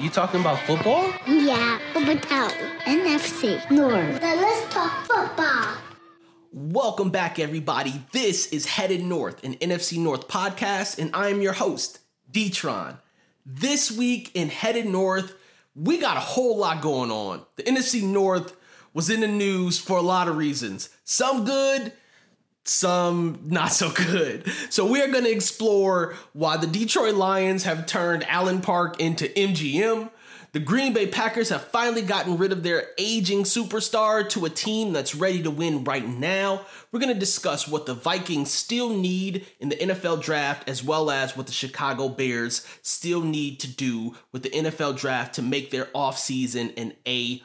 You talking about football? Yeah, without NFC North. Now let's talk football. Welcome back, everybody. This is Headed North, an NFC North podcast, and I am your host, D-Tron. This week in Headed North, we got a whole lot going on. The NFC North was in the news for a lot of reasons. Some good, some not so good. So we are going to explore why the Detroit Lions have turned Allen Park into MGM. The Green Bay Packers have finally gotten rid of their aging superstar to a team that's ready to win right now. We're going to discuss what the Vikings still need in the NFL draft, as well as what the Chicago Bears still need to do with the NFL draft to make their offseason an A+.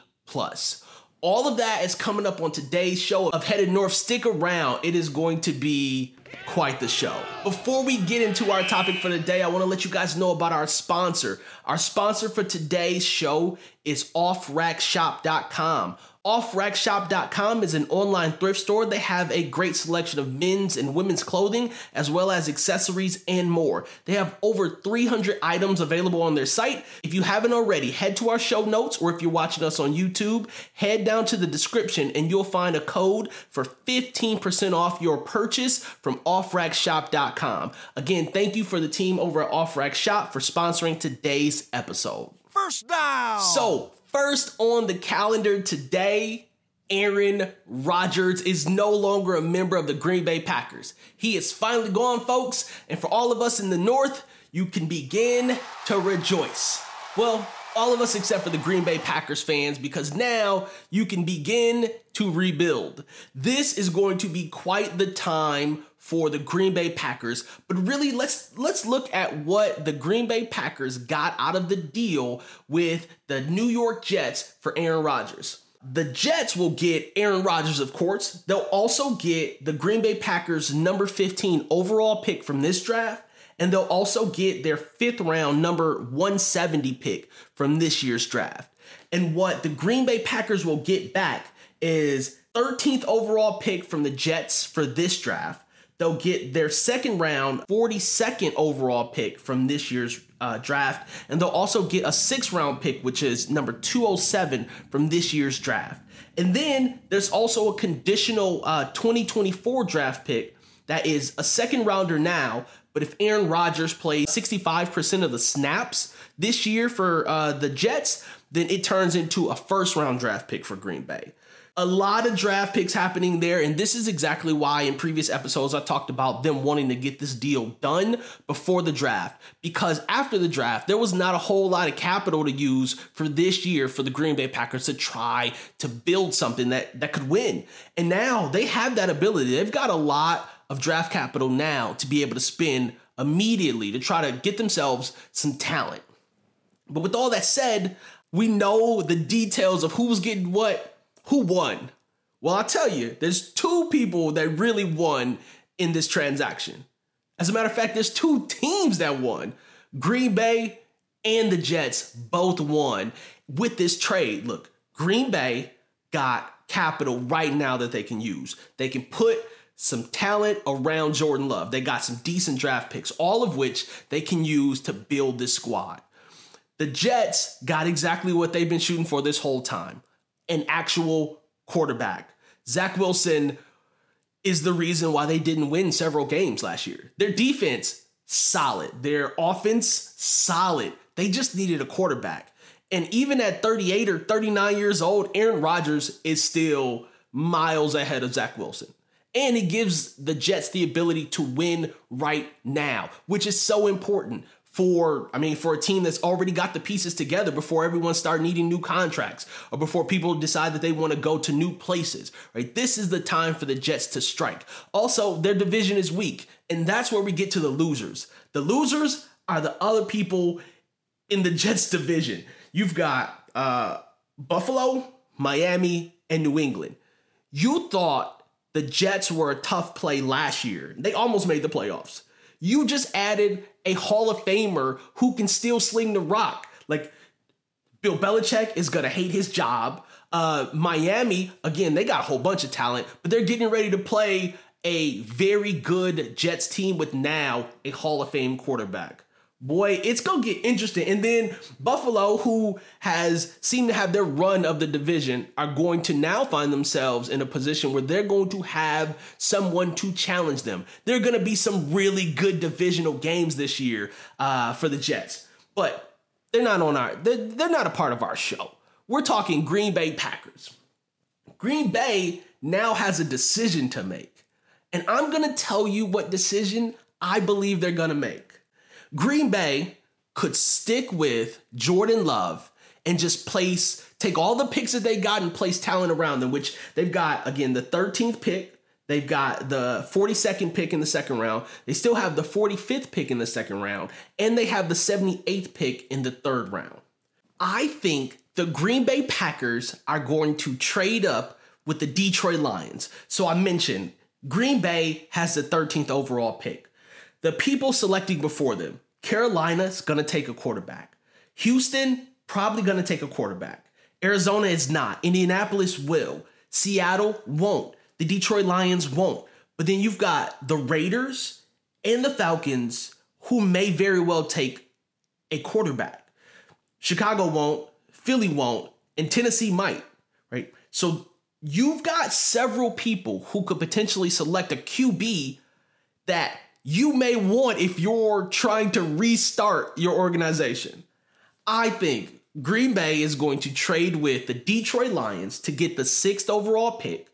All of that is coming up on today's show of Headed North. Stick around. It is going to be quite the show. Before we get into our topic for today, I want to let you guys know about our sponsor. Our sponsor for today's show is OffRacksShop.com. OffRacksShop.com is an online thrift store. They have a great selection of men's and women's clothing, as well as accessories and more. They have over 300 items available on their site. If you haven't already, head to our show notes, or if you're watching us on YouTube, head down to the description and you'll find a code for 15% off your purchase from OffRacksShop.com. Again, thank you for the team over at OffRack Shop for sponsoring today's episode. First down! So, first on the calendar today, Aaron Rodgers is no longer a member of the Green Bay Packers. He is finally gone, folks. And for all of us in the North, you can begin to rejoice. Well, all of us except for the Green Bay Packers fans, because now you can begin to rebuild. This is going to be quite the time for the Green Bay Packers, but really let's look at what the Green Bay Packers got out of the deal with the New York Jets for Aaron Rodgers. The Jets will get Aaron Rodgers, of course. They'll also get the Green Bay Packers' number 15 overall pick from this draft, and they'll also get their fifth round number 170 pick from this year's draft. And what the Green Bay Packers will get back is 13th overall pick from the Jets for this draft. They'll get their second round, 42nd overall pick from this year's draft. And they'll also get a sixth round pick, which is number 207 from this year's draft. And then there's also a conditional 2024 draft pick that is a second rounder now. But if Aaron Rodgers plays 65% of the snaps this year for the Jets, then it turns into a first round draft pick for Green Bay. A lot of draft picks happening there, and this is exactly why in previous episodes I talked about them wanting to get this deal done before the draft, because after the draft, there was not a whole lot of capital to use for this year for the Green Bay Packers to try to build something that could win. And now they have that ability. They've got a lot of draft capital now to be able to spend immediately to try to get themselves some talent. But with all that said, we know the details of who was getting what. Who won? Well, I'll tell you, there's two people that really won in this transaction. As a matter of fact, there's two teams that won. Green Bay and the Jets both won with this trade. Look, Green Bay got capital right now that they can use. They can put some talent around Jordan Love. They got some decent draft picks, all of which they can use to build this squad. The Jets got exactly what they've been shooting for this whole time. An actual quarterback. Zach Wilson is the reason why they didn't win several games last year. Their defense, solid. Their offense, solid. They just needed a quarterback. And even at 38 or 39 years old, Aaron Rodgers is still miles ahead of Zach Wilson. And he gives the Jets the ability to win right now, which is so important. For a team that's already got the pieces together before everyone start needing new contracts or before people decide that they want to go to new places, right? This is the time for the Jets to strike. Also, their division is weak, and that's where we get to the losers. The losers are the other people in the Jets division. You've got Buffalo, Miami, and New England. You thought the Jets were a tough play last year. They almost made the playoffs. You just added a Hall of Famer who can still sling the rock. Like, Bill Belichick is going to hate his job. Miami, again, they got a whole bunch of talent, but they're getting ready to play a very good Jets team with now a Hall of Fame quarterback. boy, it's going to get interesting. And then Buffalo, who has seemed to have their run of the division, are going to now find themselves in a position where they're going to have someone to challenge them. There are going to be some really good divisional games this year for the Jets, but they're not on our, they're not a part of our show. We're talking Green Bay Packers. Green Bay now has a decision to make, and I'm going to tell you what decision I believe they're going to make. Green Bay could stick with Jordan Love and just take all the picks that they got and place talent around them, which they've got, again, the 13th pick. They've got the 42nd pick in the second round. They still have the 45th pick in the second round, and they have the 78th pick in the third round. I think the Green Bay Packers are going to trade up with the Detroit Lions. So I mentioned Green Bay has the 13th overall pick. The people selecting before them, Carolina's going to take a quarterback. Houston, probably going to take a quarterback. Arizona is not. Indianapolis will. Seattle won't. The Detroit Lions won't. But then you've got the Raiders and the Falcons, who may very well take a quarterback. Chicago won't. Philly won't. And Tennessee might, right? So you've got several people who could potentially select a QB that you may want if you're trying to restart your organization. I think Green Bay is going to trade with the Detroit Lions to get the 6th overall pick,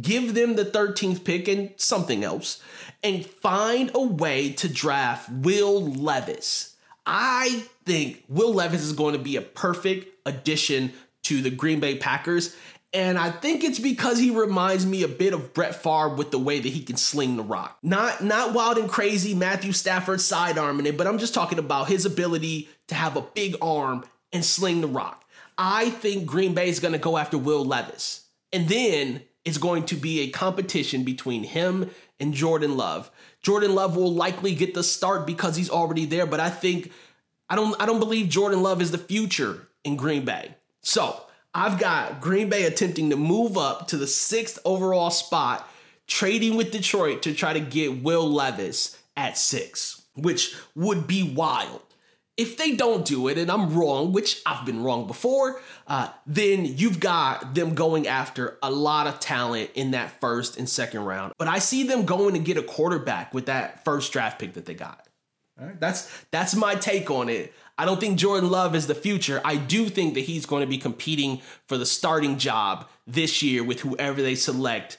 give them the 13th pick and something else, and find a way to draft Will Levis. I think Will Levis is going to be a perfect addition to the Green Bay Packers, and I think it's because he reminds me a bit of Brett Favre with the way that he can sling the rock. Not wild and crazy Matthew Stafford sidearming it, but I'm just talking about his ability to have a big arm and sling the rock. I think Green Bay is going to go after Will Levis. And then it's going to be a competition between him and Jordan Love. Jordan Love will likely get the start because he's already there, but I don't believe Jordan Love is the future in Green Bay. So I've got Green Bay attempting to move up to the 6th overall spot, trading with Detroit to try to get Will Levis at 6, which would be wild. If they don't do it, and I'm wrong, which I've been wrong before, then you've got them going after a lot of talent in that 1st and 2nd round. But I see them going to get a quarterback with that 1st draft pick that they got. All right, that's my take on it. I don't think Jordan Love is the future. I do think that he's going to be competing for the starting job this year with whoever they select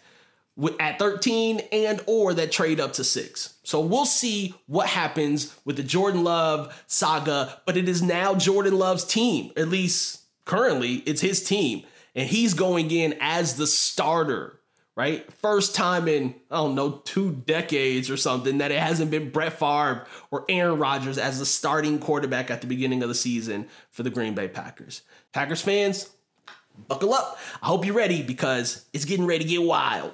at 13 and or that trade up to 6. So we'll see what happens with the Jordan Love saga, but it is now Jordan Love's team. At least currently, it's his team, and he's going in as the starter. Right? First time in, 2 decades or something that it hasn't been Brett Favre or Aaron Rodgers as the starting quarterback at the beginning of the season for the Green Bay Packers. Packers fans, buckle up. I hope you're ready because it's getting ready to get wild.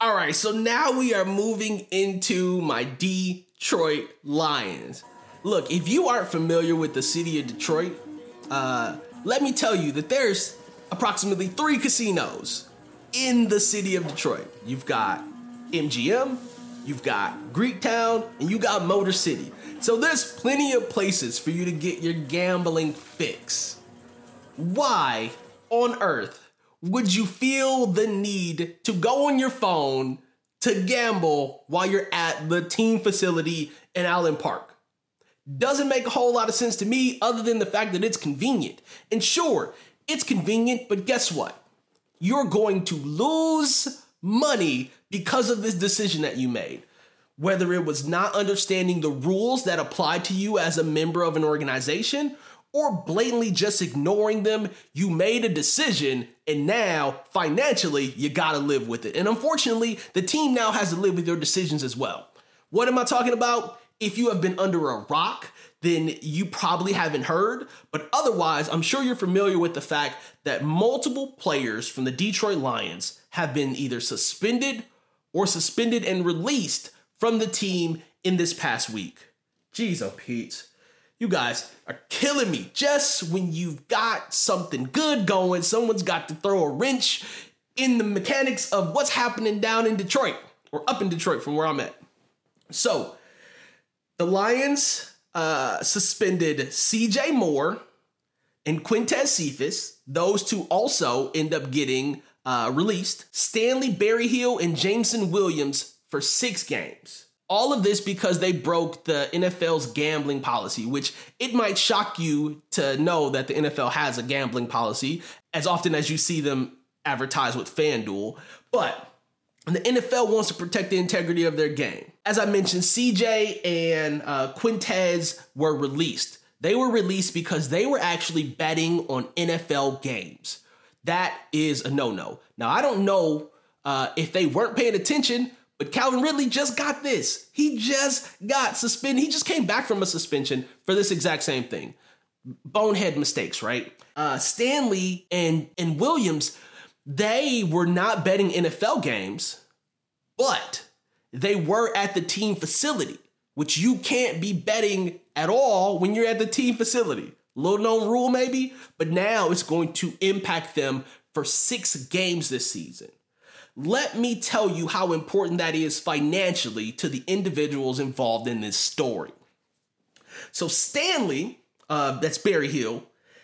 All right, so now we are moving into my Detroit Lions. Look, if you aren't familiar with the city of Detroit, let me tell you that there's approximately 3 casinos in the city of Detroit. You've got MGM, you've got Greektown, and you got Motor City. So there's plenty of places for you to get your gambling fix. Why on earth would you feel the need to go on your phone to gamble while you're at the team facility in Allen Park? Doesn't make a whole lot of sense to me other than the fact that it's convenient. And sure, it's convenient, but guess what? You're going to lose money because of this decision that you made. Whether it was not understanding the rules that apply to you as a member of an organization or blatantly just ignoring them, you made a decision and now financially you gotta live with it. And unfortunately, the team now has to live with your decisions as well. What am I talking about? If you have been under a rock, then you probably haven't heard, but otherwise, I'm sure you're familiar with the fact that multiple players from the Detroit Lions have been either suspended or suspended and released from the team in this past week. Jeez, oh Pete, you guys are killing me. Just when you've got something good going, someone's got to throw a wrench in the mechanics of what's happening down in Detroit, or up in Detroit from where I'm at. So the Lions suspended CJ Moore and Quintez Cephus. Those two also end up getting released. Stanley Berryhill and Jameson Williams for 6 games. All of this because they broke the NFL's gambling policy, which it might shock you to know that the NFL has a gambling policy as often as you see them advertised with FanDuel, but the NFL wants to protect the integrity of their game. As I mentioned, CJ and Quintez were released. They were released because they were actually betting on NFL games. That is a no-no. Now, I don't know if they weren't paying attention, but Calvin Ridley just got this. He just got suspended. He just came back from a suspension for this exact same thing. Bonehead mistakes, right? Stanley and Williams, they were not betting NFL games, but they were at the team facility, which you can't be betting at all when you're at the team facility. Little known rule maybe, but now it's going to impact them for 6 games this season. Let me tell you how important that is financially to the individuals involved in this story. So Stanley, that's Berryhill,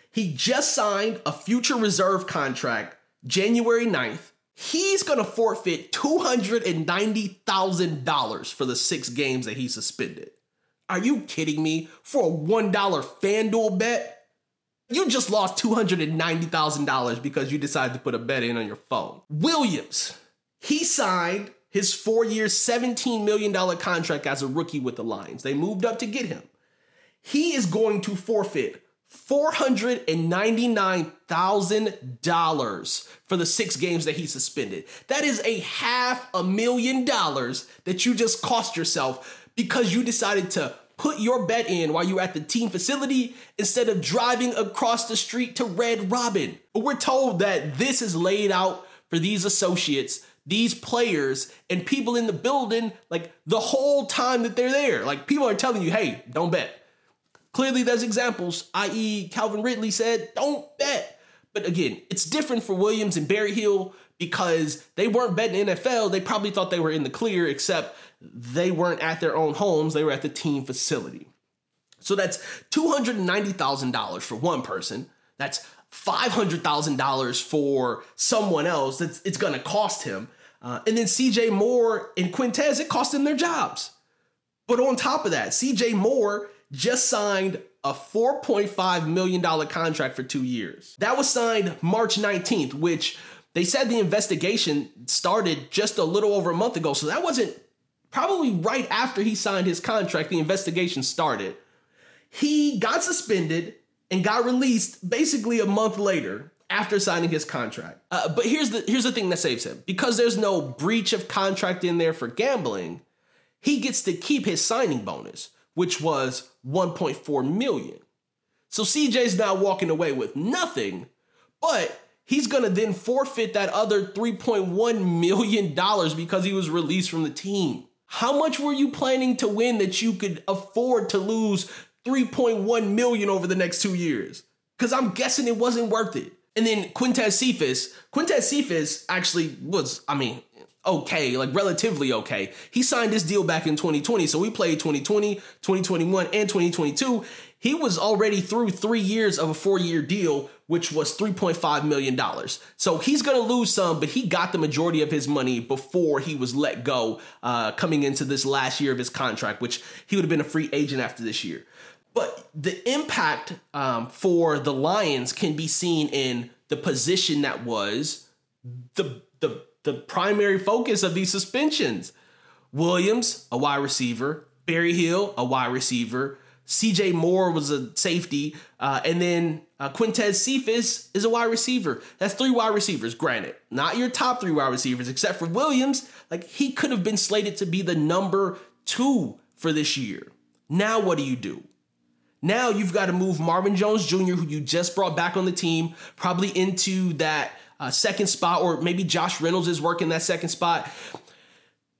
he just signed a future reserve contract January 9th. He's going to forfeit $290,000 for the 6 games that he suspended. Are you kidding me? For a $1 FanDuel bet? You just lost $290,000 because you decided to put a bet in on your phone. Williams, he signed his 4-year, $17 million contract as a rookie with the Lions. They moved up to get him. He is going to forfeit $499,000 for the 6 games that he suspended. That is a $500,000 that you just cost yourself because you decided to put your bet in while you're at the team facility instead of driving across the street to Red Robin. But we're told that this is laid out for these associates, these players, and people in the building, like the whole time that they're there. Like people are telling you, hey, don't bet. Clearly there's examples, i.e. Calvin Ridley said, don't bet. But again, it's different for Williams and Berryhill because they weren't betting NFL. They probably thought they were in the clear, except they weren't at their own homes. They were at the team facility. So that's $290,000 for one person. That's $500,000 for someone else. It's going to cost him. And then CJ Moore and Quintez, it cost them their jobs. But on top of that, CJ Moore just signed a $4.5 million contract for 2 years. That was signed March 19th, which they said the investigation started just a little over a month ago. So that wasn't probably right after he signed his contract, the investigation started. He got suspended and got released basically a month later after signing his contract. But here's the thing that saves him. Because there's no breach of contract in there for gambling, he gets to keep his signing bonus, which was $1.4 million. So CJ's not walking away with nothing, but he's going to then forfeit that other $3.1 million because he was released from the team. How much were you planning to win that you could afford to lose $3.1 million over the next 2 years? Because I'm guessing it wasn't worth it. And then Quintez Cephus actually was, okay, like relatively okay. He signed this deal back in 2020. So we played 2020, 2021, and 2022. He was already through 3 years of a 4-year deal, which was $3.5 million. So he's going to lose some, but he got the majority of his money before he was let go coming into this last year of his contract, which he would have been a free agent after this year. But the impact for the Lions can be seen in the position that was the primary focus of these suspensions. Williams, a wide receiver. Berryhill, a wide receiver. CJ Moore was a safety. And then Quintez Cephus is a wide receiver. That's 3 wide receivers. Granted, not your top 3 wide receivers, except for Williams. Like he could have been slated to be the number 2 for this year. Now, what do? Now you've got to move Marvin Jones Jr., who you just brought back on the team, probably into that second spot, or maybe Josh Reynolds is working that second spot.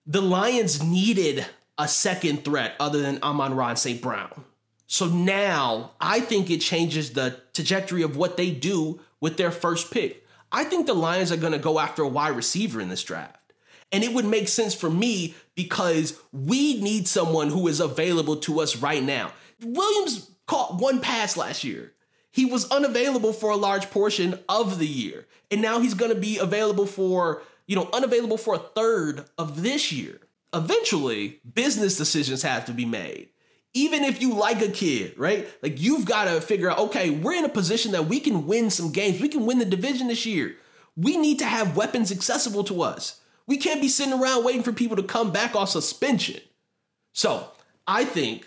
The Lions needed a second threat other than Amon-Ra St. Brown. So now I think it changes the trajectory of what they do with their first pick. I think the Lions are going to go after a wide receiver in this draft. And it would make sense for me because we need someone who is available to us right now. Williams caught one pass last year. He was unavailable for a large portion of the year. And now he's going to be available for, you know, unavailable for a third of this year. Eventually, business decisions have to be made. Even if you like a kid, right? Like, you've got to figure out, okay, we're in a position that we can win some games. We can win the division this year. We need to have weapons accessible to us. We can't be sitting around waiting for people to come back off suspension. So I think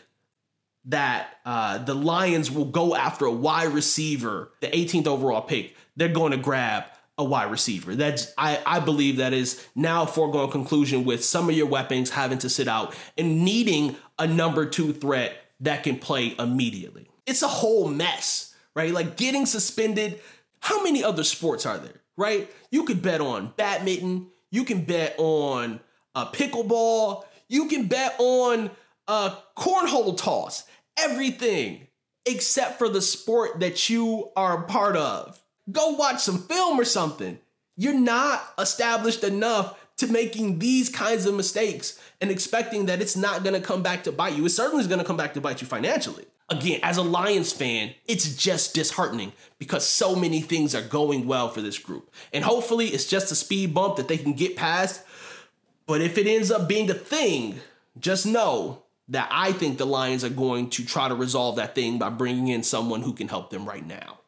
that the Lions will go after a wide receiver, the 18th overall pick. They're going to grab a wide receiver. That's I believe that is now a foregone conclusion with some of your weapons having to sit out and needing a number two threat that can play immediately. It's a whole mess, right? Like getting suspended. How many other sports are there, right? You could bet on badminton. You can bet on pickleball. You can bet on cornhole toss. Everything except for the sport that you are a part of. Go watch some film or something. You're not established enough to making these kinds of mistakes and expecting that it's not going to come back to bite you. It certainly is going to come back to bite you financially. Again, as a Lions fan, it's just disheartening because so many things are going well for this group. And hopefully it's just a speed bump that they can get past. But if it ends up being a thing, just know that I think the Lions are going to try to resolve that thing by bringing in someone who can help them right now.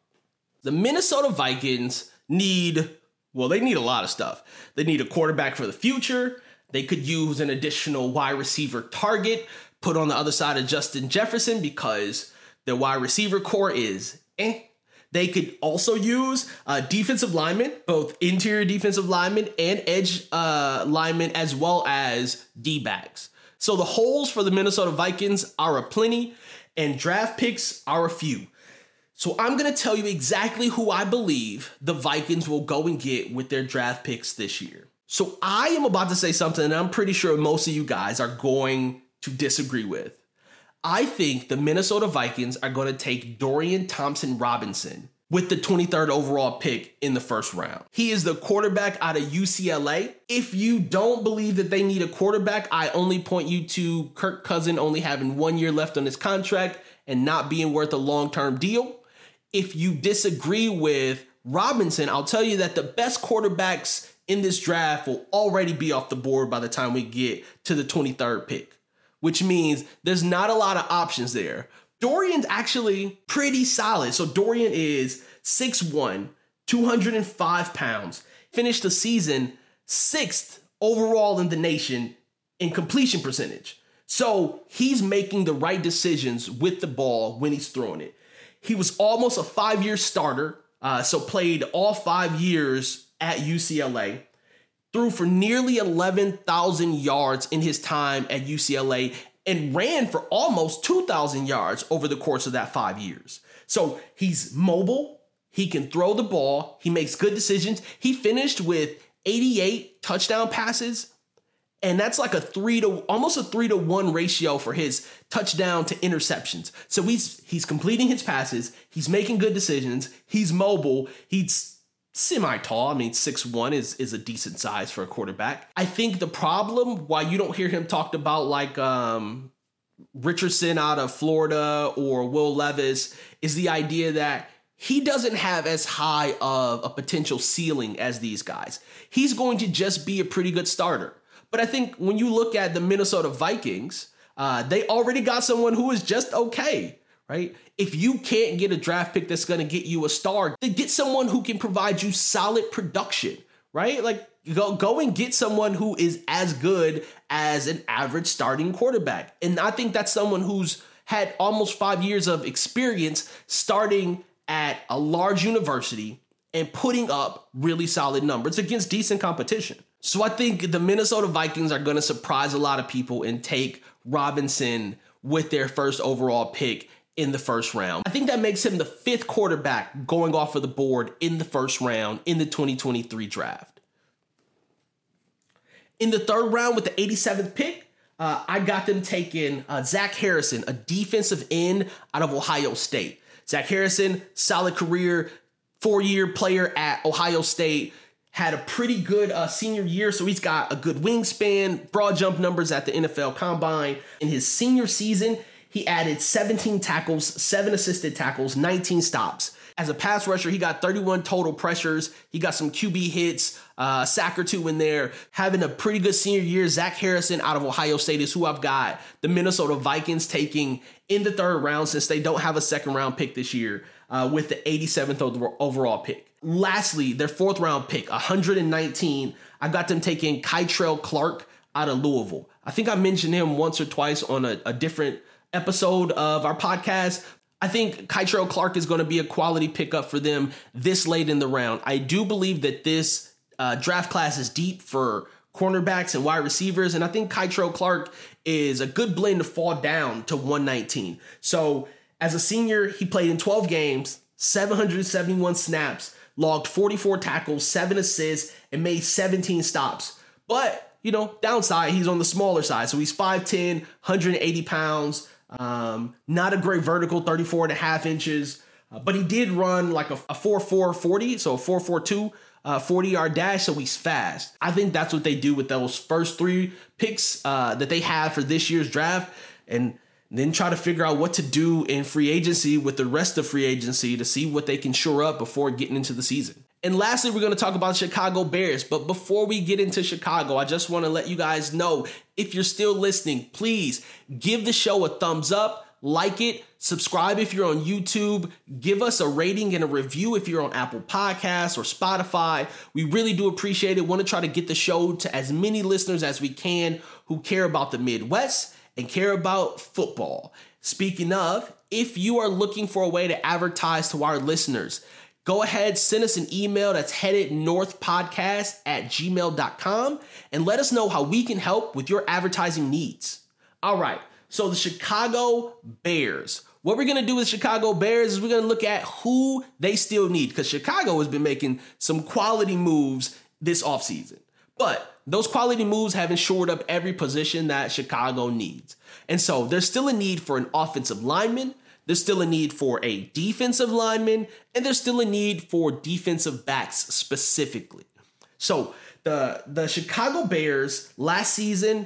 The Minnesota Vikings need a lot of stuff. They need a quarterback for the future. They could use an additional wide receiver target put on the other side of Justin Jefferson because their wide receiver core is eh. They could also use defensive linemen, both interior defensive linemen and edge linemen, as well as D-backs. So the holes for the Minnesota Vikings are aplenty and draft picks are a few. So I'm going to tell you exactly who I believe the Vikings will go and get with their draft picks this year. So I am about to say something that I'm pretty sure most of you guys are going to disagree with. I think the Minnesota Vikings are going to take Dorian Thompson-Robinson with the 23rd overall pick in the first round. He is the quarterback out of UCLA. If you don't believe that they need a quarterback, I only point you to Kirk Cousins only having 1 year left on his contract and not being worth a long-term deal. If you disagree with Robinson, I'll tell you that the best quarterbacks in this draft will already be off the board by the time we get to the 23rd pick, which means there's not a lot of options there. Dorian's actually pretty solid. So Dorian is 6'1", 205 pounds, finished the season 6th overall in the nation in completion percentage. So he's making the right decisions with the ball when he's throwing it. He was almost a 5-year starter, so played all 5 years at UCLA. Threw for nearly 11,000 yards in his time at UCLA and ran for almost 2,000 yards over the course of that 5 years. So he's mobile. He can throw the ball. He makes good decisions. He finished with 88 touchdown passes. And that's like almost a 3-to-1 ratio for his touchdown to interceptions. So he's completing his passes. He's making good decisions. He's mobile. He's semi-tall. I mean, 6'1 is a decent size for a quarterback. I think the problem why you don't hear him talked about like Richardson out of Florida or Will Levis is the idea that he doesn't have as high of a potential ceiling as these guys. He's going to just be a pretty good starter. But I think when you look at the Minnesota Vikings, they already got someone who is just okay, right? If you can't get a draft pick that's going to get you a star, then get someone who can provide you solid production, right? Like go and get someone who is as good as an average starting quarterback. And I think that's someone who's had almost 5 years of experience starting at a large university and putting up really solid numbers against decent competition. So I think the Minnesota Vikings are going to surprise a lot of people and take Robinson with their first overall pick in the first round. I think that makes him the 5th quarterback going off of the board in the first round in the 2023 draft. In the 3rd round with the 87th pick, I got them taking Zach Harrison, a defensive end out of Ohio State. Zach Harrison, solid career, 4-year player at Ohio State. Had a pretty good senior year, so he's got a good wingspan, broad jump numbers at the NFL Combine. In his senior season, he added 17 tackles, 7 assisted tackles, 19 stops. As a pass rusher, he got 31 total pressures. He got some QB hits, a sack or two in there. Having a pretty good senior year, Zach Harrison out of Ohio State is who I've got the Minnesota Vikings taking in the third round since they don't have a second round pick this year with the 87th overall pick. Lastly, their fourth round pick, 119. I got them taking Kei'Trel Clark out of Louisville. I think I mentioned him once or twice on a different episode of our podcast. I think Kei'Trel Clark is going to be a quality pickup for them this late in the round. I do believe that this draft class is deep for cornerbacks and wide receivers, and I think Kei'Trel Clark is a good blend to fall down to 119. So as a senior, he played in 12 games, 771 snaps, logged 44 tackles, 7 assists, and made 17 stops. But, you know, downside, he's on the smaller side. So he's 5'10", 180 pounds, not a great vertical, 34 and a half inches, but he did run like a 4.4 40, so a 4.42 40-yard dash, so he's fast. I think that's what they do with those first 3 picks that they have for this year's draft, and then try to figure out what to do in free agency with the rest of free agency to see what they can shore up before getting into the season. And lastly, we're going to talk about Chicago Bears. But before we get into Chicago, I just want to let you guys know, if you're still listening, please give the show a thumbs up, like it, subscribe if you're on YouTube, give us a rating and a review if you're on Apple Podcasts or Spotify. We really do appreciate it. Want to try to get the show to as many listeners as we can who care about the Midwest and care about football. Speaking of, if you are looking for a way to advertise to our listeners, go ahead, send us an email. That's headednorthpodcast@gmail.com and let us know how we can help with your advertising needs. All right, so the Chicago Bears. What we're going to do with Chicago Bears is we're going to look at who they still need, because Chicago has been making some quality moves this offseason. But those quality moves haven't shored up every position that Chicago needs. And so there's still a need for an offensive lineman. There's still a need for a defensive lineman. And there's still a need for defensive backs specifically. So the Chicago Bears last season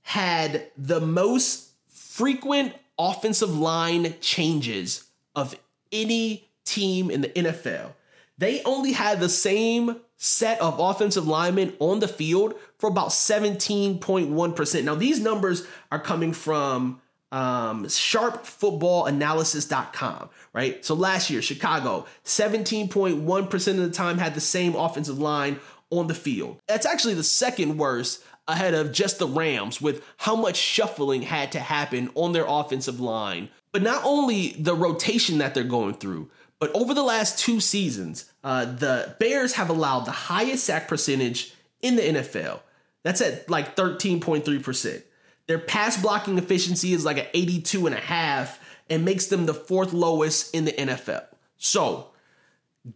had the most frequent offensive line changes of any team in the NFL. They only had the same set of offensive linemen on the field for about 17.1%. Now, these numbers are coming from sharpfootballanalysis.com, right? So last year, Chicago, 17.1% of the time had the same offensive line on the field. That's actually the second worst, ahead of just the Rams, with how much shuffling had to happen on their offensive line. But not only the rotation that they're going through, but over the last 2 seasons, the Bears have allowed the highest sack percentage in the NFL. That's at like 13.3%. Their pass blocking efficiency is like an 82.5 and makes them the 4th lowest in the NFL. So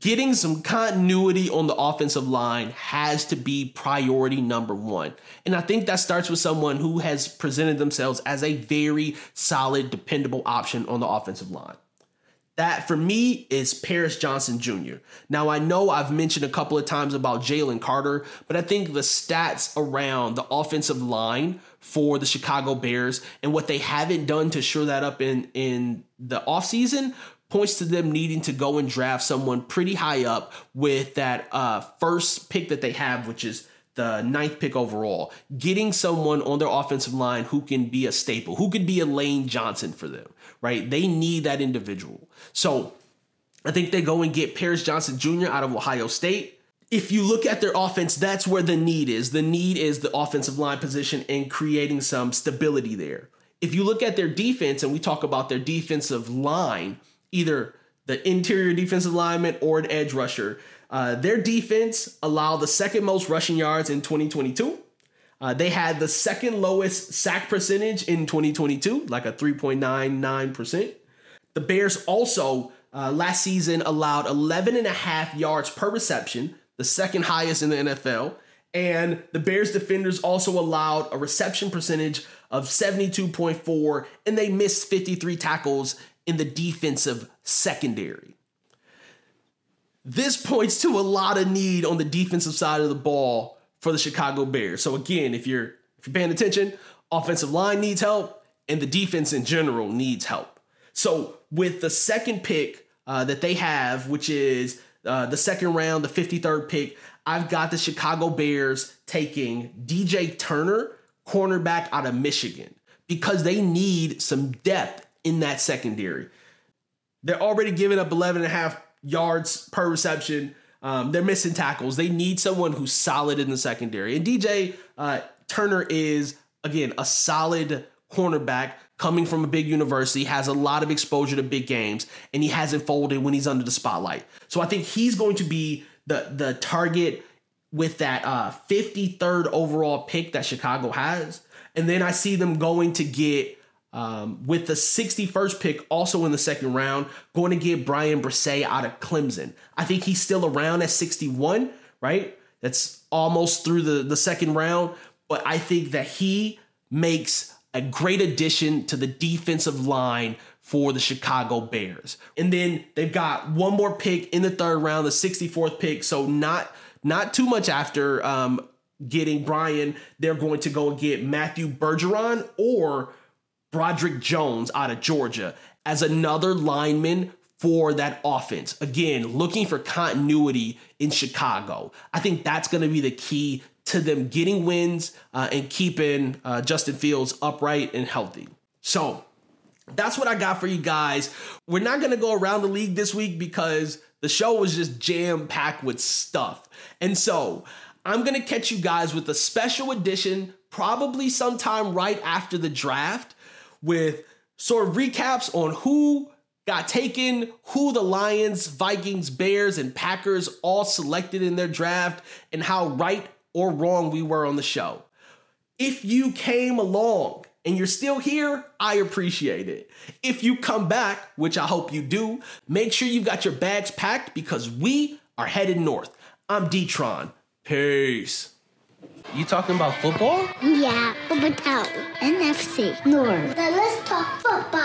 getting some continuity on the offensive line has to be priority number 1. And I think that starts with someone who has presented themselves as a very solid, dependable option on the offensive line. That, for me, is Paris Johnson Jr. Now, I know I've mentioned a couple of times about Jalen Carter, but I think the stats around the offensive line for the Chicago Bears and what they haven't done to shore that up in the offseason points to them needing to go and draft someone pretty high up with that first pick that they have, which is the 9th pick overall. Getting someone on their offensive line who can be a staple, who could be a Lane Johnson for them, right? They need that individual. So I think they go and get Paris Johnson Jr. out of Ohio State. If you look at their offense, that's where the need is. The need is the offensive line position and creating some stability there. If you look at their defense, and we talk about their defensive line, either the interior defensive lineman or an edge rusher, their defense allowed the 2nd most rushing yards in 2022. They had the 2nd lowest sack percentage in 2022, like a 3.99%. The Bears also last season allowed 11.5 yards per reception, the 2nd highest in the NFL. And the Bears defenders also allowed a reception percentage of 72.4, and they missed 53 tackles in the defensive secondary. This points to a lot of need on the defensive side of the ball for the Chicago Bears. So again, if you're paying attention, offensive line needs help, and the defense in general needs help. So with the second pick that they have, which is the second round, the 53rd pick, I've got the Chicago Bears taking DJ Turner, cornerback out of Michigan, because they need some depth in that secondary. They're already giving up 11.5 yards per reception. They're missing tackles. They need someone who's solid in the secondary. And DJ Turner is, again, a solid cornerback coming from a big university, has a lot of exposure to big games, and he hasn't folded when he's under the spotlight. So I think he's going to be the target with that 53rd overall pick that Chicago has. And then I see them going to get, with the 61st pick, also in the second round, going to get Brian Brisset out of Clemson. I think he's still around at 61, right? That's almost through the second round. But I think that he makes a great addition to the defensive line for the Chicago Bears. And then they've got one more pick in the third round, the 64th pick. So not too much after getting Brian, they're going to go and get Matthew Bergeron or Broderick Jones out of Georgia as another lineman for that offense. Again, looking for continuity in Chicago. I think that's going to be the key to them getting wins and keeping Justin Fields upright and healthy. So that's what I got for you guys. We're not going to go around the league this week because the show was just jam-packed with stuff. And so I'm going to catch you guys with a special edition, probably sometime right after the draft, with sort of recaps on who got taken, who the Lions, Vikings, Bears, and Packers all selected in their draft, and how right or wrong we were on the show. If you came along and you're still here, I appreciate it. If you come back, which I hope you do, make sure you've got your bags packed because we are headed north. I'm D-Tron. Peace. You talking about football? Yeah, but about NFC North. Now let's talk football.